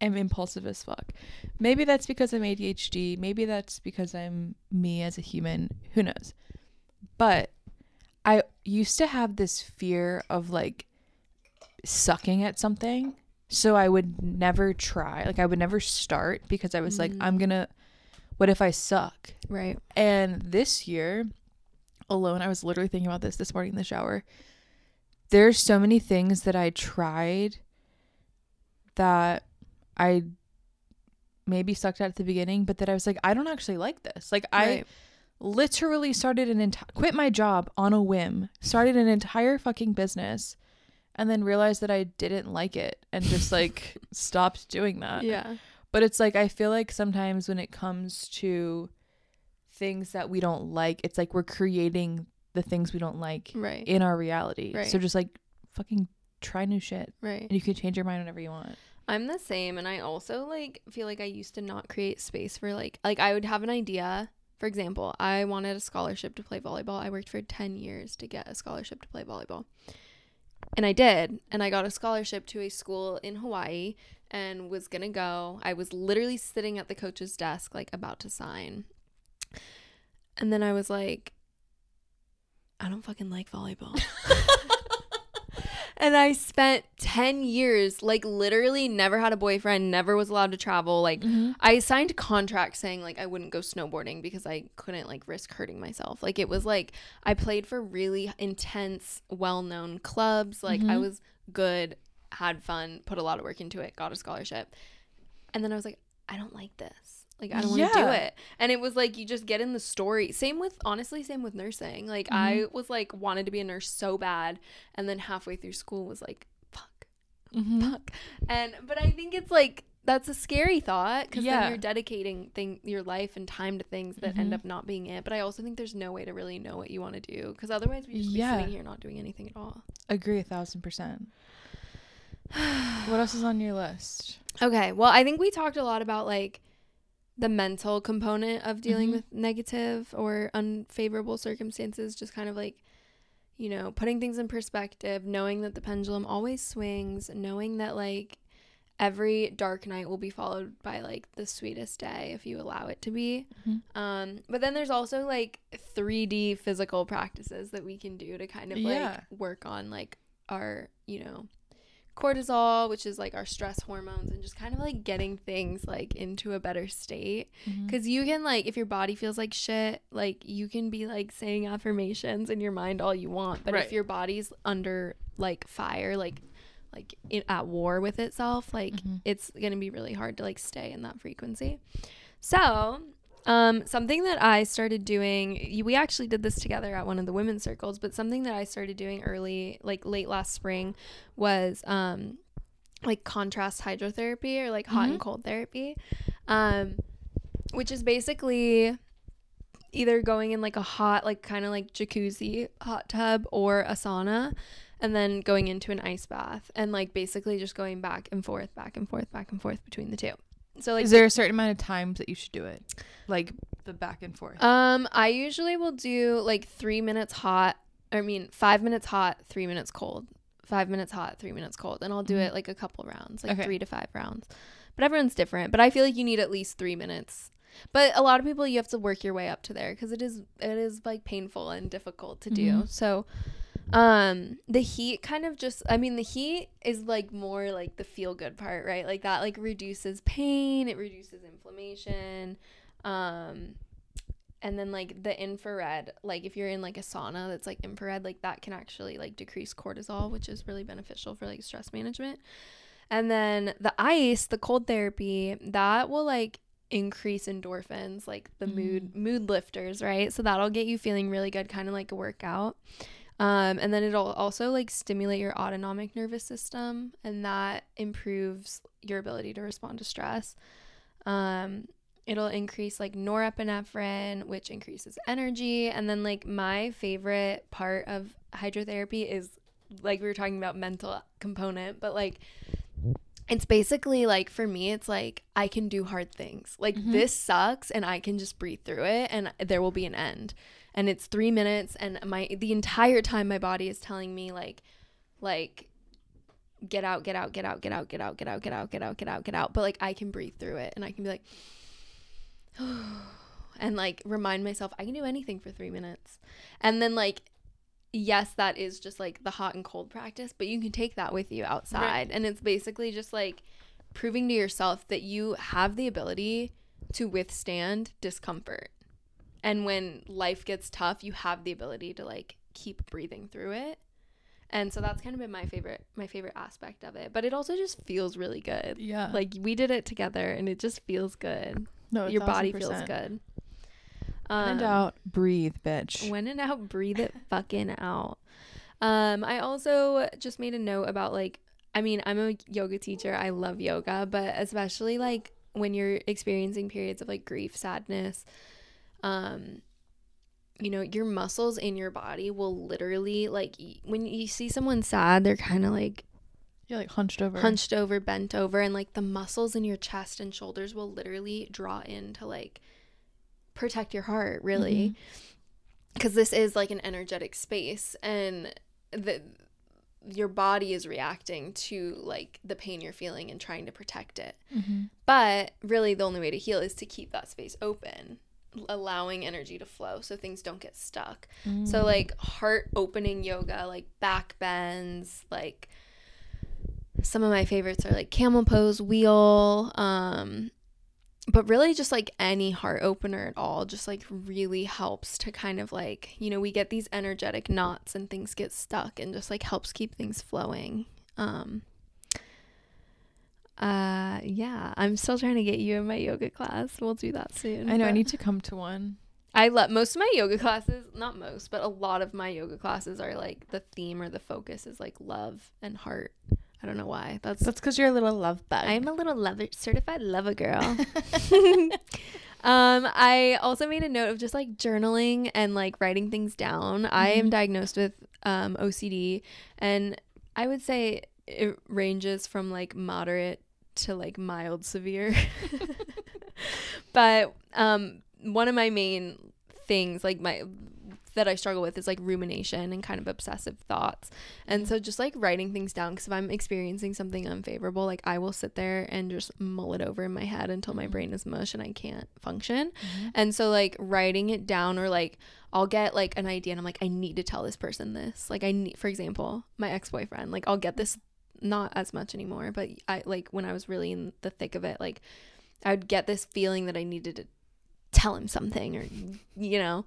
am impulsive as fuck. Maybe that's because I'm ADHD, maybe that's because I'm me as a human, who knows. But I used to have this fear of like sucking at something, so I would never try. Like, I would never start because I was like, I'm gonna, what if I suck? Right. And this year alone, I was literally thinking about this morning in the shower. There's so many things that I tried that I maybe sucked at the beginning, but that I was like, I don't actually like this. Like, right. I literally quit my job on a whim, started an entire fucking business, and then realized that I didn't like it and just like stopped doing that. Yeah. But it's like, I feel like sometimes when it comes to things that we don't like, it's like we're creating the things we don't like in our reality. Right. So just like fucking try new shit. Right. And you can change your mind whenever you want. I'm the same. And I also like feel like I used to not create space for like I would have an idea. For example, I wanted a scholarship to play volleyball. I worked for 10 years to get a scholarship to play volleyball. And I did. And I got a scholarship to a school in Hawaii and was going to go. I was literally sitting at the coach's desk, like about to sign. And then I was like, I don't fucking like volleyball. And I spent 10 years, like, literally never had a boyfriend, never was allowed to travel. Like, I signed contracts saying, like, I wouldn't go snowboarding because I couldn't, like, risk hurting myself. Like, it was, like, I played for really intense, well-known clubs. Like, I was good, had fun, put a lot of work into it, got a scholarship. And then I was like, I don't like this. Like, I don't want to do it. And it was like, you just get in the story. Same with nursing. Like, I was like, wanted to be a nurse so bad. And then halfway through school was like, fuck. But I think it's like, that's a scary thought because then you're dedicating your life and time to things that end up not being it. But I also think there's no way to really know what you want to do because otherwise we just be sitting here not doing anything at all. Agree 1,000%. What else is on your list? Okay. Well, I think we talked a lot about like, the mental component of dealing with negative or unfavorable circumstances, just kind of like, you know, putting things in perspective, knowing that the pendulum always swings, knowing that like every dark night will be followed by like the sweetest day if you allow it to be. But then there's also like 3D physical practices that we can do to kind of like work on like our, you know, cortisol, which is like our stress hormones, and just kind of like getting things like into a better state because you can like, if your body feels like shit, like you can be like saying affirmations in your mind all you want, but if your body's under like fire, like at war with itself, like it's gonna be really hard to like stay in that frequency. So something that I started doing, we actually did this together at one of the women's circles, but something that I started doing late last spring was, like contrast hydrotherapy or like hot and cold therapy, which is basically either going in like a hot, like kind of like jacuzzi hot tub or a sauna, and then going into an ice bath and like basically just going back and forth between the two. So like, is there a certain amount of times that you should do it, like the back and forth? I usually will do like 5 minutes hot, 3 minutes cold, 5 minutes hot, 3 minutes cold, and I'll do it like a couple rounds, like 3 to 5 rounds, but everyone's different. But I feel like you need at least 3 minutes But a lot of people, you have to work your way up to there because it is like painful and difficult to do. So the heat kind of just, I mean, the heat is like more like the feel good part, right? Like that like reduces pain, it reduces inflammation. And then like the infrared, like if you're in like a sauna that's like infrared, like that can actually like decrease cortisol, which is really beneficial for like stress management. And then the ice, the cold therapy, that will like increase endorphins, like the mood lifters, right? So that'll get you feeling really good, kind of like a workout. And then it'll also like stimulate your autonomic nervous system, and that improves your ability to respond to stress. It'll increase like norepinephrine, which increases energy. And then like my favorite part of hydrotherapy is, like we were talking about, mental component, but like it's basically like, for me, it's like I can do hard things. Like this sucks and I can just breathe through it and there will be an end. And it's 3 minutes, and the entire time my body is telling me like get out, get out, get out, get out, get out, get out, get out, get out, get out, get out. But like I can breathe through it and I can be like, and like remind myself I can do anything for 3 minutes. And then like, yes, that is just like the hot and cold practice, but you can take that with you outside. Right. And it's basically just like proving to yourself that you have the ability to withstand discomfort. And when life gets tough, you have the ability to like keep breathing through it. And so that's kind of been my favorite aspect of it. But it also just feels really good. Yeah. Like we did it together and it just feels good. No, your body feels good. When in doubt, breathe, bitch. When in doubt, breathe it fucking out. I also just made a note about like, I mean, I'm a yoga teacher. I love yoga, but especially like when you're experiencing periods of like grief, sadness, you know, your muscles in your body will literally like, when you see someone sad, they're kind of like, you're like hunched over, bent over, and like the muscles in your chest and shoulders will literally draw in to like protect your heart, really, because this is like an energetic space, and your body is reacting to like the pain you're feeling and trying to protect it. But really the only way to heal is to keep that space open, allowing energy to flow so things don't get stuck. So like heart opening yoga, like back bends, like some of my favorites are like camel pose, wheel, but really just like any heart opener at all just like really helps to kind of like, you know, we get these energetic knots and things get stuck, and just like helps keep things flowing. Yeah, I'm still trying to get you in my yoga class. We'll do that soon. I know, I need to come to one. I love most of my yoga classes, not most, but a lot of my yoga classes are like the theme or the focus is like love and heart. I don't know why. That's because you're a little love bug. I'm a little certified lover girl. I also made a note of just like journaling and like writing things down. I am diagnosed with OCD, and I would say it ranges from like moderate to like mild severe. But one of my main things, like that I struggle with, is like rumination and kind of obsessive thoughts. And so just like writing things down, because if I'm experiencing something unfavorable, like I will sit there and just mull it over in my head until my brain is mush and I can't function. And so like writing it down, or like I'll get like an idea and I'm like, I need to tell this person this. Like I need, for example, my ex-boyfriend, like I'll get this, not as much anymore, but I, like when I was really in the thick of it, like I would get this feeling that I needed to tell him something, or you know,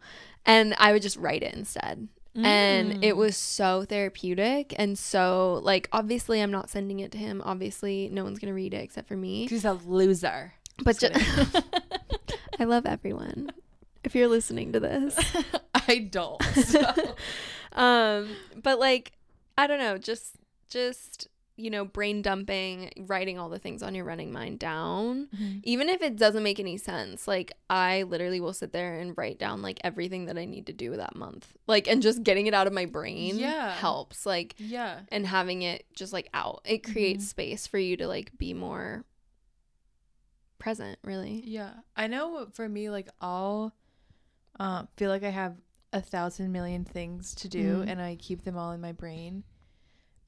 and I would just write it instead. And it was so therapeutic. And so like, obviously I'm not sending it to him, obviously no one's gonna read it except for me. He's a loser, but I love everyone. If you're listening to this, I don't, so. But like, I don't know, just you know, brain dumping, writing all the things on your running mind down, even if it doesn't make any sense. Like I literally will sit there and write down like everything that I need to do that month, like, and just getting it out of my brain helps, like, and having it just like out, it creates space for you to like be more present, really. I know for me, like I'll feel like I have 1,000 million things to do, and I keep them all in my brain.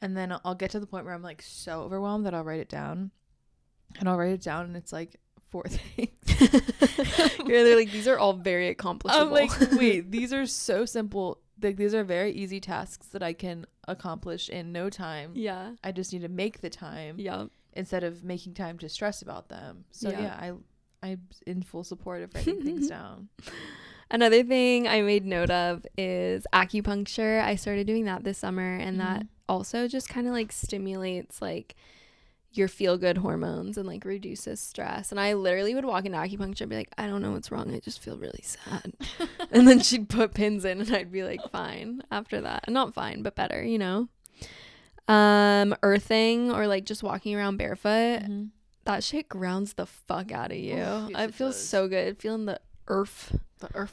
And then I'll get to the point where I'm like so overwhelmed that I'll write it down, and it's like four things. You're literally like, these are all very accomplishable. I'm like, wait, these are so simple. Like, these are very easy tasks that I can accomplish in no time. Yeah. I just need to make the time. Yeah. Instead of making time to stress about them. So yeah I'm in full support of writing things down. Another thing I made note of is acupuncture. I started doing that this summer, and that also just kind of like stimulates like your feel-good hormones and like reduces stress. And I literally would walk into acupuncture and be like, I don't know what's wrong, I just feel really sad. And then she'd put pins in and I'd be like, fine after that. Not fine, but better, you know. Earthing or like just walking around barefoot, that shit grounds the fuck out of you. Oh, yes, it feels so good, feeling the earth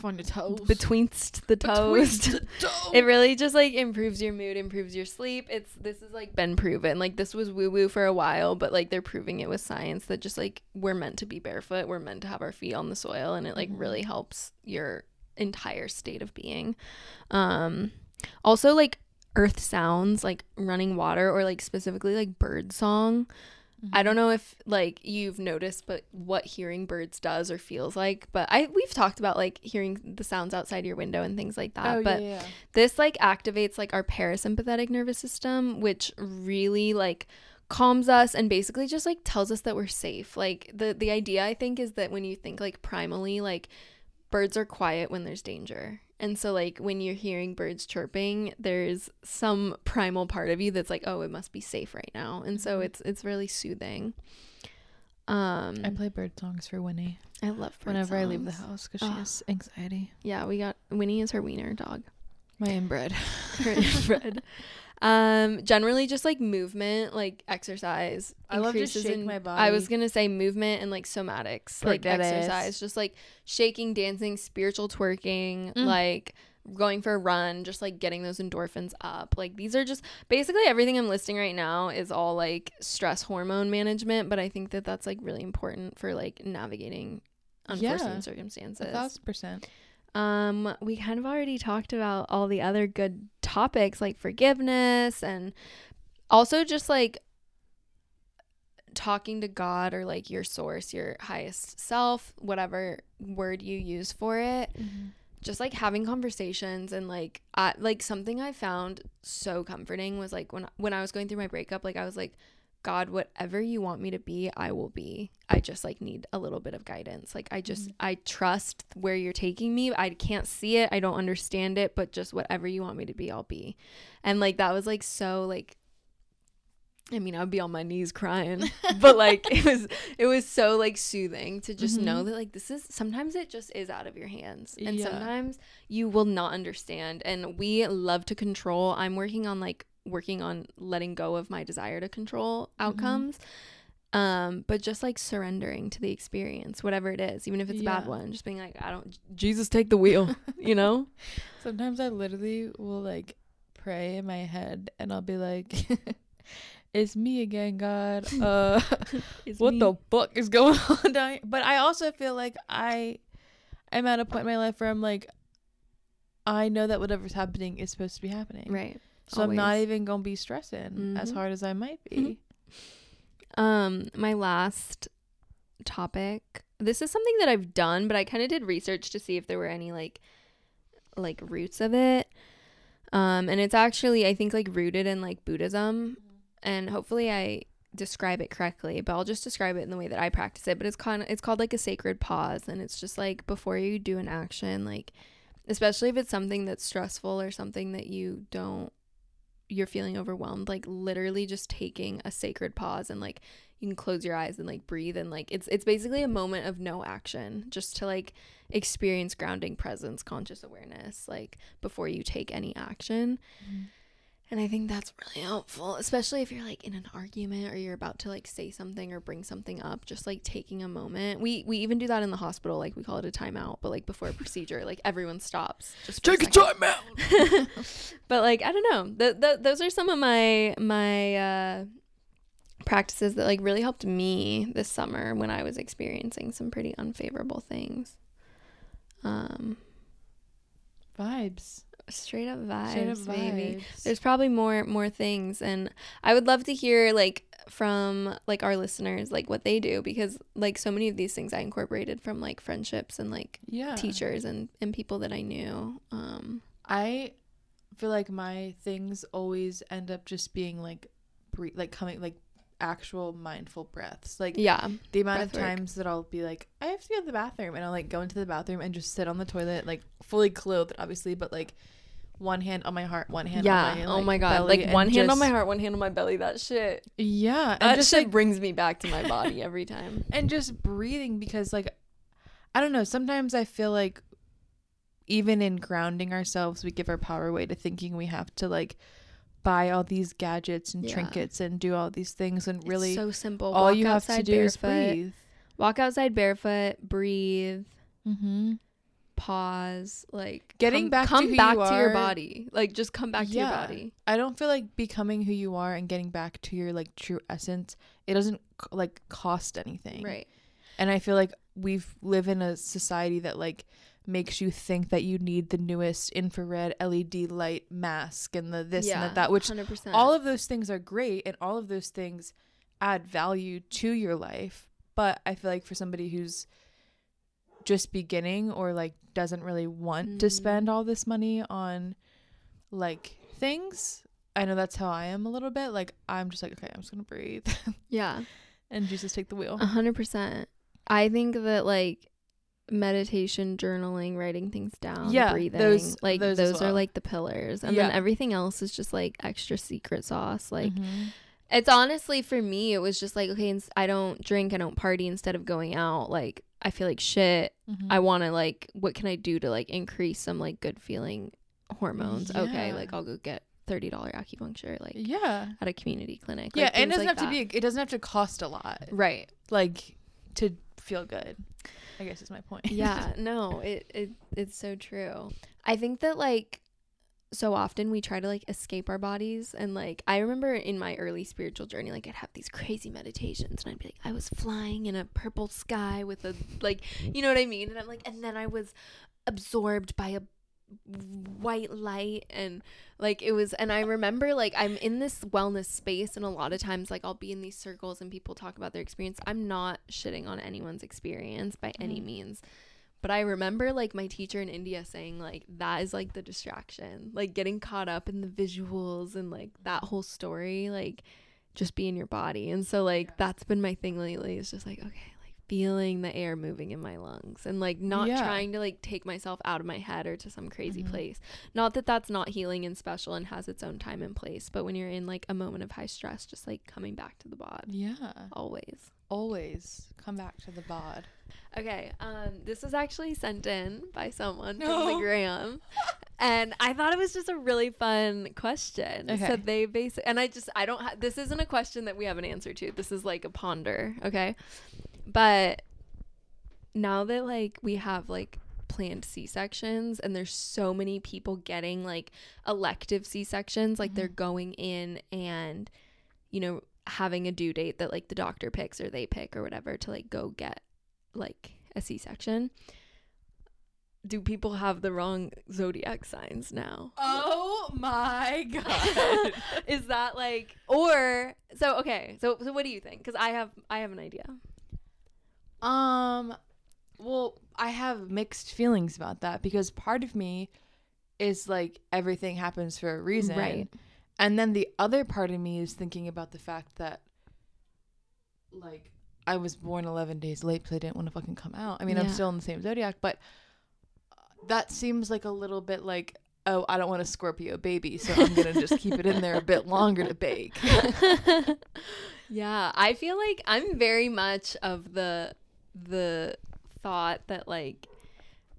on your toes, betweenst the toes. It really just like improves your mood, improves your sleep. This is like been proven. Like, this was woo woo for a while, but like they're proving it with science that just like we're meant to be barefoot, we're meant to have our feet on the soil, and it like really helps your entire state of being. Also like earth sounds, like running water, or like specifically like bird song. I don't know if like you've noticed, but what hearing birds does or feels like, but we've talked about like hearing the sounds outside your window and things like that. This like activates like our parasympathetic nervous system, which really like calms us and basically just like tells us that we're safe. Like the idea, I think, is that when you think like primally, like birds are quiet when there's danger. And so like when you're hearing birds chirping, there's some primal part of you that's like, oh, it must be safe right now. And so it's really soothing. I play bird songs for Winnie. I love bird whenever songs. I leave the house because she has anxiety. Yeah, we got Winnie is her wiener dog. My inbred. Her inbred. Generally just like movement, like exercise. I love to shake my body. I was gonna say movement and like somatics, like exercise, just like shaking, dancing, spiritual twerking, like going for a run, just like getting those endorphins up. Like, these are just basically everything I'm listing right now is all like stress hormone management, but I think that that's like really important for like navigating unforeseen circumstances. 1,000%. We kind of already talked about all the other good topics like forgiveness and also just like talking to God or like your source, your highest self, whatever word you use for it. Just like having conversations and like something I found so comforting was like when I was going through my breakup, like I was like, God, whatever you want me to be, I will be. I just like need a little bit of guidance. Like, I just, I trust where you're taking me. I can't see it, I don't understand it, but just whatever you want me to be, I'll be. And like, that was like, so like, I mean, I'd be on my knees crying, but like, it was so like soothing to just know that like, this is, sometimes it just is out of your hands, and sometimes you will not understand. And we love to control. I'm working on letting go of my desire to control outcomes, but just like surrendering to the experience, whatever it is, even if it's a bad one, just being like, I don't, Jesus, take the wheel, you know. Sometimes I literally will like pray in my head and I'll be like, it's me again, God, what the fuck is going on down here? But I also feel like I'm at a point in my life where I'm like, I know that whatever's happening is supposed to be happening, right? So always. I'm not even going to be stressing as hard as I might be. My last topic. This is something that I've done, but I kind of did research to see if there were any like roots of it. And it's actually, I think, like rooted in like Buddhism. And hopefully I describe it correctly, but I'll just describe it in the way that I practice it. But it's called like a sacred pause. And it's just like before you do an action, like especially if it's something that's stressful or something that you're feeling overwhelmed, like literally just taking a sacred pause, and like you can close your eyes and like breathe, and like it's basically a moment of no action just to like experience grounding, presence, conscious awareness, like before you take any action. And I think that's really helpful, especially if you're like in an argument or you're about to like say something or bring something up, just like taking a moment. We even do that in the hospital, like we call it a timeout, but like before a procedure, like everyone stops. Just take a timeout. But like, I don't know. Those are some of my practices that like really helped me this summer when I was experiencing some pretty unfavorable things. Vibes. Straight up vibes, baby. There's probably more things, and I would love to hear like from like our listeners, like what they do, because like so many of these things I incorporated from like friendships and like teachers and people that I knew. I feel like my things always end up just being like actual mindful breaths, like the amount of times that I'll be like, I have to go to the bathroom, and I'll like go into the bathroom and just sit on the toilet, like fully clothed obviously, but like one hand on my heart, one hand on my, like, oh my god, like one hand on my heart, one hand on my belly, that shit, and that just shit like brings me back to my body every time. And just breathing, because like I don't know, sometimes I feel like even in grounding ourselves, we give our power away to thinking we have to like buy all these gadgets and trinkets and do all these things, and really it's so simple. All you have to do is breathe. Walk outside barefoot, breathe, pause, like getting back to your body, like just come back to your body. I don't feel like becoming who you are and getting back to your like true essence, it doesn't like cost anything, right? And I feel like we've live in a society that like makes you think that you need the newest infrared LED light mask and the this and that, which 100%. All of those things are great and all of those things add value to your life, but I feel like for somebody who's just beginning or like doesn't really want to spend all this money on like things, I know that's how I am a little bit, like I'm just like, okay, I'm just gonna breathe and Jesus take the wheel. 100%. I think that like meditation, journaling, writing things down, breathing, those are like the pillars, and then everything else is just like extra secret sauce, like it's honestly, for me it was just like, okay, I don't drink, I don't party, instead of going out like I feel like shit, I want to like, what can I do to like increase some like good feeling hormones? Okay, like I'll go get $30 acupuncture, like at a community clinic, like, and it doesn't like have to be, it doesn't have to cost a lot, right? Like to feel good, I guess is my point. No, it's so true. I think that like so often we try to like escape our bodies, and like I remember in my early spiritual journey, like I'd have these crazy meditations and I'd be like, I was flying in a purple sky with a, like, you know what I mean, and I'm like, and then I was absorbed by a white light, and like it was, and I remember like I'm in this wellness space, and a lot of times like I'll be in these circles and people talk about their experience. I'm not shitting on anyone's experience by any means, but I remember like my teacher in India saying like that is like the distraction, like getting caught up in the visuals and like that whole story, like just be in your body. And so like that's been my thing lately, it's just like, okay, feeling the air moving in my lungs, and like not trying to like take myself out of my head or to some crazy place. Not that that's not healing and special and has its own time and place, but when you're in like a moment of high stress, just like coming back to the bod. Always come back to the bod. Okay, this was actually sent in by someone from the gram, and I thought it was just a really fun question. So they basically, and I don't this isn't a question that we have an answer to, this is like a ponder, okay? But now that like we have like planned C-sections, and there's so many people getting like elective C-sections, like they're going in and, you know, having a due date that like the doctor picks or they pick or whatever to like go get like a C-section. Do people have the wrong zodiac signs now? Oh my god. Is that like, or so, okay, so what do you think? 'Cause I have an idea. Well, I have mixed feelings about that, because part of me is like, everything happens for a reason. Right. And then the other part of me is thinking about the fact that like I was born 11 days late because I didn't want to fucking come out. I mean, I'm still in the same zodiac, but that seems like a little bit like, oh, I don't want a Scorpio baby, so I'm going to just keep it in there a bit longer to bake. Yeah, I feel like I'm very much of the thought that like,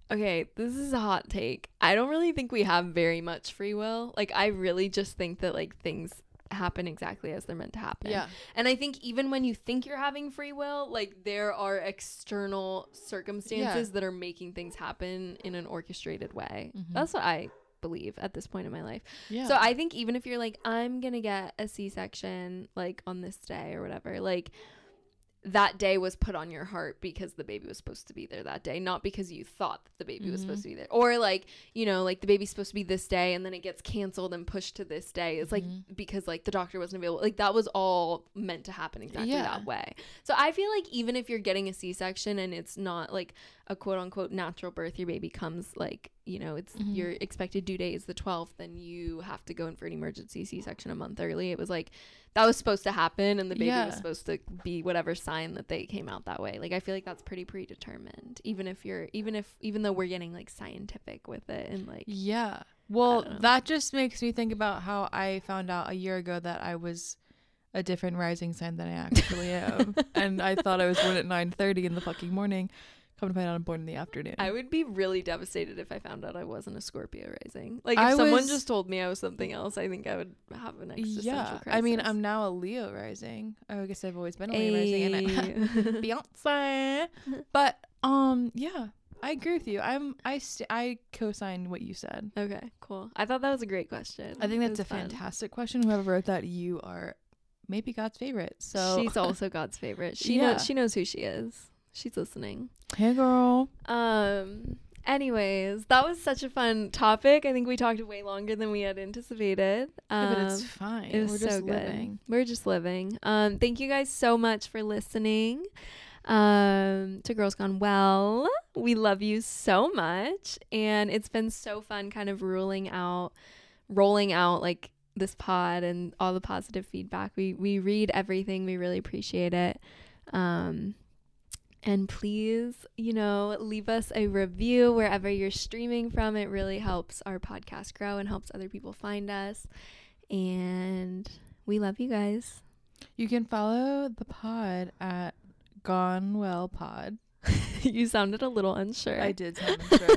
okay, this is a hot take, I don't really think we have very much free will. Like I really just think that like things happen exactly as they're meant to happen. Yeah. And I think even when you think you're having free will, like there are external circumstances that are making things happen in an orchestrated way. That's what I believe at this point in my life. So I think even if you're like, I'm gonna get a C-section like on this day or whatever, like that day was put on your heart because the baby was supposed to be there that day, not because you thought that the baby was supposed to be there. Or like, you know, like the baby's supposed to be this day and then it gets canceled and pushed to this day. It's like, because like the doctor wasn't available. Like that was all meant to happen exactly that way. So I feel like even if you're getting a C-section and it's not like a quote unquote natural birth, your baby comes like, you know, it's your expected due date is the 12th and you have to go in for an emergency C-section a month early. It was like, that was supposed to happen and the baby was supposed to be whatever sign that they came out that way. Like I feel like that's pretty predetermined, even though we're getting like scientific with it and like well, that just makes me think about how I found out a year ago that I was a different rising sign than I actually am, and I thought I was born at 9:30 in the fucking morning. Come to find out I'm born in the afternoon. I would be really devastated if I found out I wasn't a Scorpio rising. Like if someone just told me I was something else, I think I would have an existential crisis. I mean, I'm now a Leo rising. I guess I've always been a Leo rising, and Beyonce. But yeah, I agree with you. I co-signed what you said. Okay, cool. I thought that was a great question. I think that's a fantastic question. Whoever wrote that, you are maybe God's favorite. So she's also God's favorite. She knows who she is. She's listening. Hey, girl. Anyways, that was such a fun topic. I think we talked way longer than we had anticipated. Yeah, but it's fine. It was We're just living. We're just living. Thank you guys so much for listening to Girls Gone Well. We love you so much. And it's been so fun kind of rolling out like this pod and all the positive feedback. We read everything. We really appreciate it. And please, you know, leave us a review wherever you're streaming from. It really helps our podcast grow and helps other people find us. And we love you guys. You can follow the pod at Gone Well Pod. You sounded a little unsure. I did sound unsure.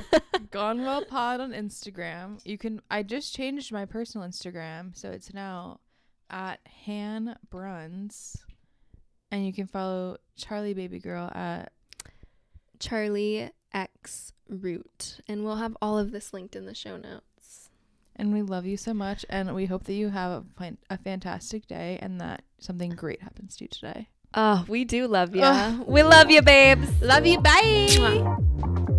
Gone Well Pod on Instagram. I just changed my personal Instagram, so it's now at Han Bruns. And you can follow Charlie Baby Girl at Charlie X Root. And we'll have all of this linked in the show notes. And we love you so much. And we hope that you have a fantastic day and that something great happens to you today. Oh, we do love you. We love you, babes. Love you. Bye.